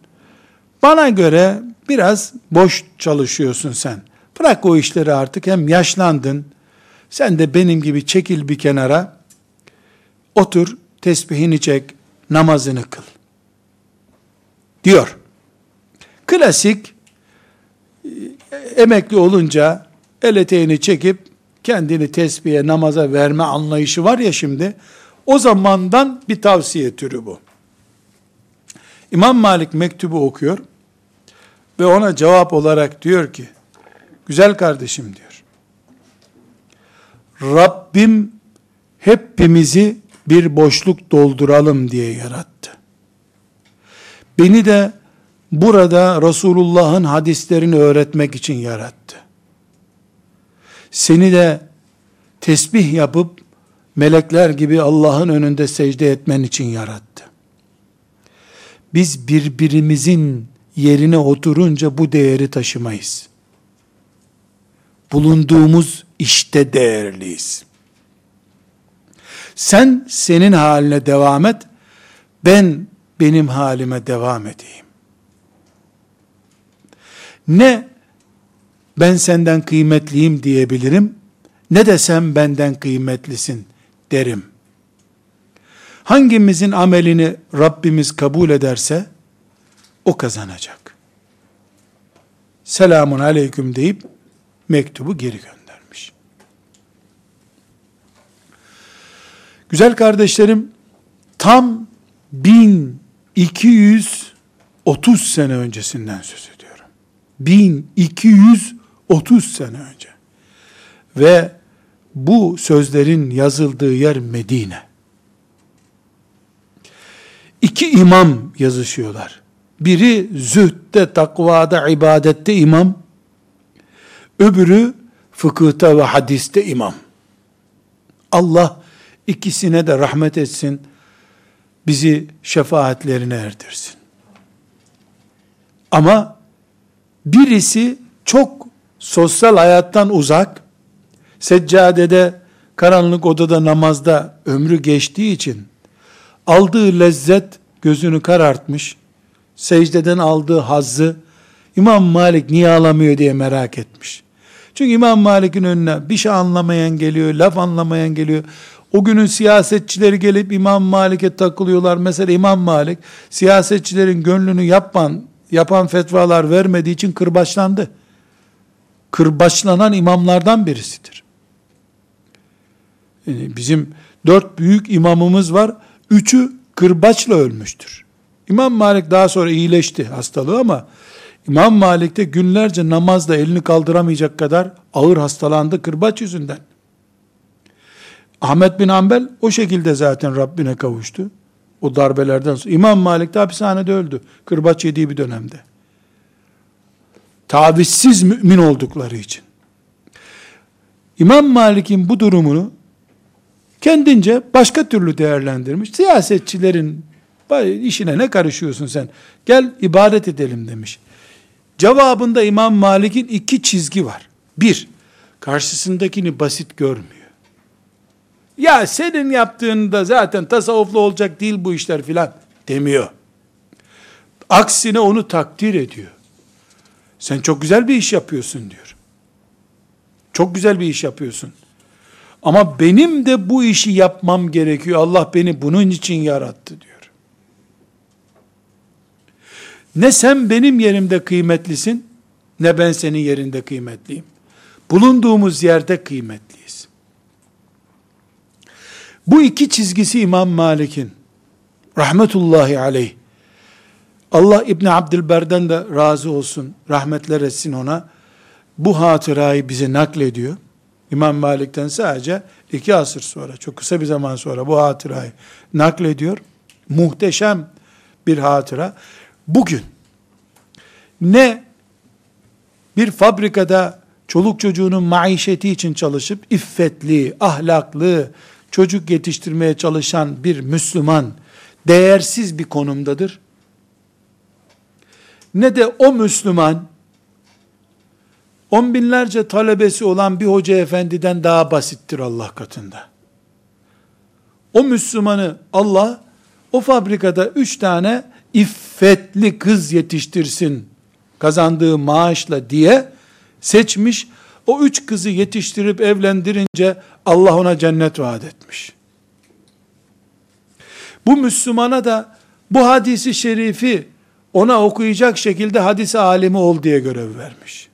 bana göre biraz boş çalışıyorsun sen. Bırak o işleri artık, hem yaşlandın, sen de benim gibi çekil bir kenara, otur, tesbihini çek, namazını kıl, diyor. Klasik, emekli olunca el eteğini çekip kendini tesbihe, namaza verme anlayışı var ya şimdi, o zamandan bir tavsiye türü bu. İmam Malik mektubu okuyor ve ona cevap olarak diyor ki, güzel kardeşim diyor, Rabbim hepimizi bir boşluk dolduralım diye yarattı. Beni de burada Resulullah'ın hadislerini öğretmek için yarattı. Seni de tesbih yapıp melekler gibi Allah'ın önünde secde etmen için yarattı. Biz birbirimizin yerine oturunca bu değeri taşımayız. Bulunduğumuz işte değerliyiz. Sen senin haline devam et, ben benim halime devam edeyim. Ne ben senden kıymetliyim diyebilirim, ne de sen benden kıymetlisin derim. Hangimizin amelini Rabbimiz kabul ederse, o kazanacak. Selamun aleyküm deyip mektubu geri göndermiş. Güzel kardeşlerim, tam 1230 sene öncesinden söz ediyorum. 1230 sene önce. Ve bu sözlerin yazıldığı yer Medine. İki imam yazışıyorlar. Biri zühdde, takvada, ibadette imam. Öbürü fıkıhta ve hadiste imam. Allah ikisine de rahmet etsin. Bizi şefaatlerine erdirsin. Ama birisi çok sosyal hayattan uzak, seccadede, karanlık odada, namazda ömrü geçtiği için aldığı lezzet gözünü karartmış, secdeden aldığı hazzı İmam Malik niye alamıyor diye merak etmiş. Çünkü İmam Malik'in önüne bir şey anlamayan geliyor, laf anlamayan geliyor. O günün siyasetçileri gelip İmam Malik'e takılıyorlar. Mesela İmam Malik, siyasetçilerin gönlünü yapan fetvalar vermediği için kırbaçlandı. Kırbaçlanan imamlardan birisidir. Yani bizim 4 büyük imamımız var. 3'ü kırbaçla ölmüştür. İmam Malik daha sonra iyileşti hastalığı ama İmam Malik'te günlerce namazda elini kaldıramayacak kadar ağır hastalandı kırbaç yüzünden. Ahmet bin Hanbel o şekilde zaten Rabbine kavuştu. O darbelerden sonra. İmam Malik de hapishanede öldü. Kırbaç yediği bir dönemde. Tavizsiz mümin oldukları için. İmam Malik'in bu durumunu kendince başka türlü değerlendirmiş. Siyasetçilerin işine ne karışıyorsun sen? Gel ibadet edelim demiş. Cevabında İmam Malik'in 2 çizgi var. 1, karşısındakini basit görmüyor. Ya senin yaptığında zaten tasavvuflu olacak değil bu işler filan demiyor. Aksine onu takdir ediyor. Sen çok güzel bir iş yapıyorsun diyor. Çok güzel bir iş yapıyorsun. Ama benim de bu işi yapmam gerekiyor. Allah beni bunun için yarattı diyor. Ne sen benim yerimde kıymetlisin, ne ben senin yerinde kıymetliyim. Bulunduğumuz yerde kıymetliyiz. Bu 2 çizgisi İmam Malik'in, rahmetullahi aleyh, Allah İbni Abdülber'den de razı olsun, rahmetler etsin ona, bu hatırayı bize naklediyor. İmam Malik'ten sadece 2 asır sonra, çok kısa bir zaman sonra bu hatırayı naklediyor. Muhteşem bir hatıra. Bugün ne bir fabrikada çoluk çocuğunun maişeti için çalışıp iffetli, ahlaklı çocuk yetiştirmeye çalışan bir Müslüman değersiz bir konumdadır. Ne de o Müslüman 10 binlerce talebesi olan bir hoca efendiden daha basittir Allah katında. O Müslümanı Allah o fabrikada 3 tane iffetli kız yetiştirsin kazandığı maaşla diye seçmiş. O 3 kızı yetiştirip evlendirince Allah ona cennet vaat etmiş. Bu Müslümana da bu hadisi şerifi ona okuyacak şekilde hadis alimi ol diye görev vermiş.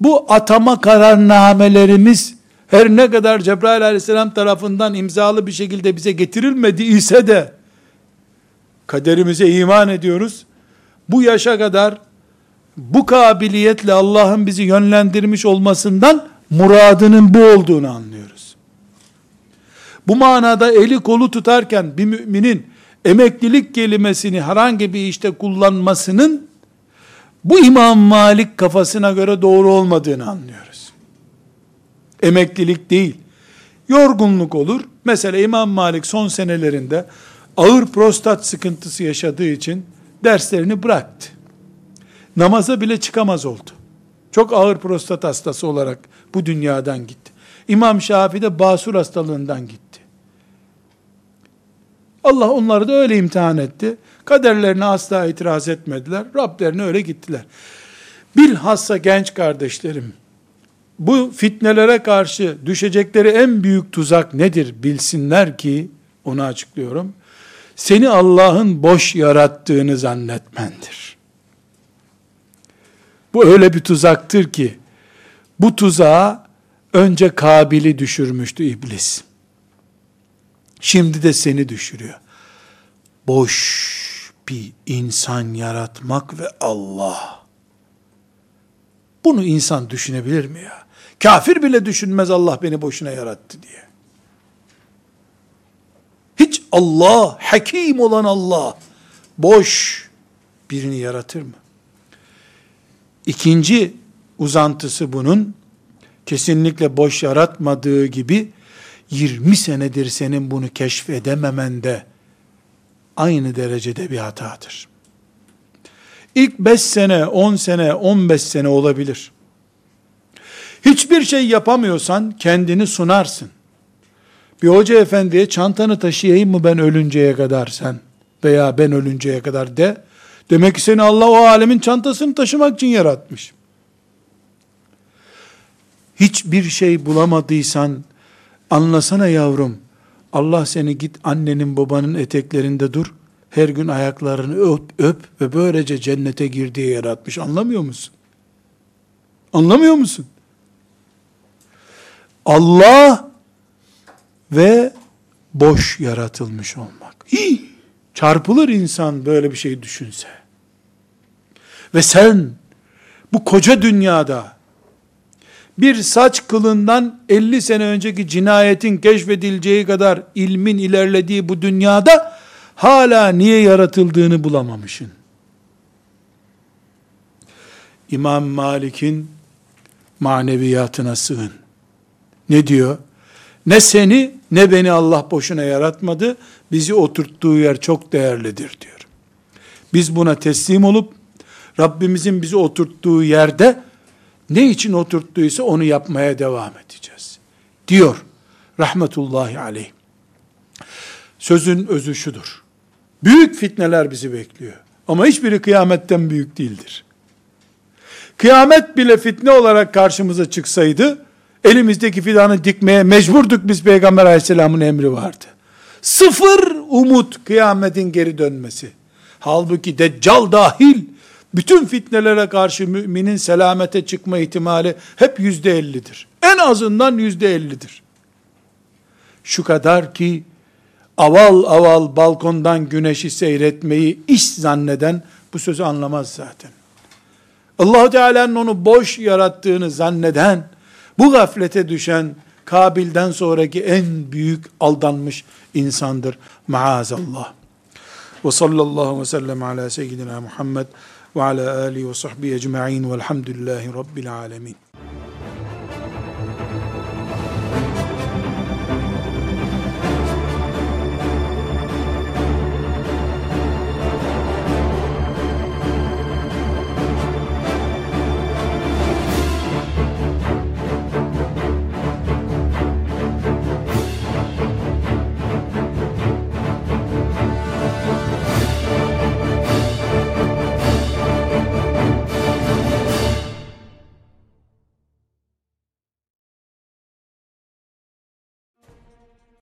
Bu atama kararnamelerimiz her ne kadar Cebrail aleyhisselam tarafından imzalı bir şekilde bize getirilmedi ise de kaderimize iman ediyoruz. Bu yaşa kadar bu kabiliyetle Allah'ın bizi yönlendirmiş olmasından muradının bu olduğunu anlıyoruz. Bu manada eli kolu tutarken bir müminin emeklilik kelimesini herhangi bir işte kullanmasının bu İmam Malik kafasına göre doğru olmadığını anlıyoruz. Emeklilik değil, yorgunluk olur. Mesela İmam Malik son senelerinde ağır prostat sıkıntısı yaşadığı için derslerini bıraktı. Namaza bile çıkamaz oldu. Çok ağır prostat hastası olarak bu dünyadan gitti. İmam Şafii de basur hastalığından gitti. Allah onları da öyle imtihan etti. Kaderlerine asla itiraz etmediler. Rablerine öyle gittiler. Bilhassa genç kardeşlerim, bu fitnelere karşı düşecekleri en büyük tuzak nedir bilsinler ki, onu açıklıyorum, seni Allah'ın boş yarattığını zannetmendir. Bu öyle bir tuzaktır ki, bu tuzağa önce Kabil'i düşürmüştü iblis. Şimdi de seni düşürüyor. Boş bir insan yaratmak ve Allah. Bunu insan düşünebilir mi ya? Kafir bile düşünmez Allah beni boşuna yarattı diye. Hiç Allah, hakim olan Allah, boş birini yaratır mı? İkinci uzantısı bunun, kesinlikle boş yaratmadığı gibi, 20 senedir senin bunu keşfedememen de aynı derecede bir hatadır. İlk 5 sene, 10 sene, 15 sene olabilir. Hiçbir şey yapamıyorsan kendini sunarsın. Bir hoca efendiye çantanı taşıyayım mı ben ölünceye kadar sen veya ben ölünceye kadar de. Demek ki seni Allah o alemin çantasını taşımak için yaratmış. Hiçbir şey bulamadıysan anlasana yavrum, Allah seni git annenin babanın eteklerinde dur, her gün ayaklarını öp ve böylece cennete gir diye yaratmış. Anlamıyor musun? Anlamıyor musun? Allah ve boş yaratılmış olmak. Çarpılır insan böyle bir şey düşünse. Ve sen bu koca dünyada bir saç kılından 50 sene önceki cinayetin keşfedileceği kadar ilmin ilerlediği bu dünyada hala niye yaratıldığını bulamamışsın. İmam Malik'in maneviyatına sığın. Ne diyor? Ne seni ne beni Allah boşuna yaratmadı. Bizi oturttuğu yer çok değerlidir diyor. Biz buna teslim olup Rabbimizin bizi oturttuğu yerde ne için oturttuysa onu yapmaya devam edeceğiz diyor rahmetullahi aleyh. Sözün özü şudur. Büyük fitneler bizi bekliyor. Ama hiçbiri kıyametten büyük değildir. Kıyamet bile fitne olarak karşımıza çıksaydı, elimizdeki fidanı dikmeye mecburduk biz, Peygamber aleyhisselamın emri vardı. Sıfır umut kıyametin geri dönmesi. Halbuki Deccal dahil bütün fitnelere karşı müminin selamete çıkma ihtimali hep %50'dir. En azından %50'dir. Şu kadar ki aval aval balkondan güneşi seyretmeyi iş zanneden bu sözü anlamaz zaten. Allah-u Teala'nın onu boş yarattığını zanneden, bu gaflete düşen Kabil'den sonraki en büyük aldanmış insandır. Maazallah. Ve sallallahu ve sellem ala seyyidina Muhammed ve ala alihi ve sahbihi ecma'in velhamdülillahi rabbil alemin.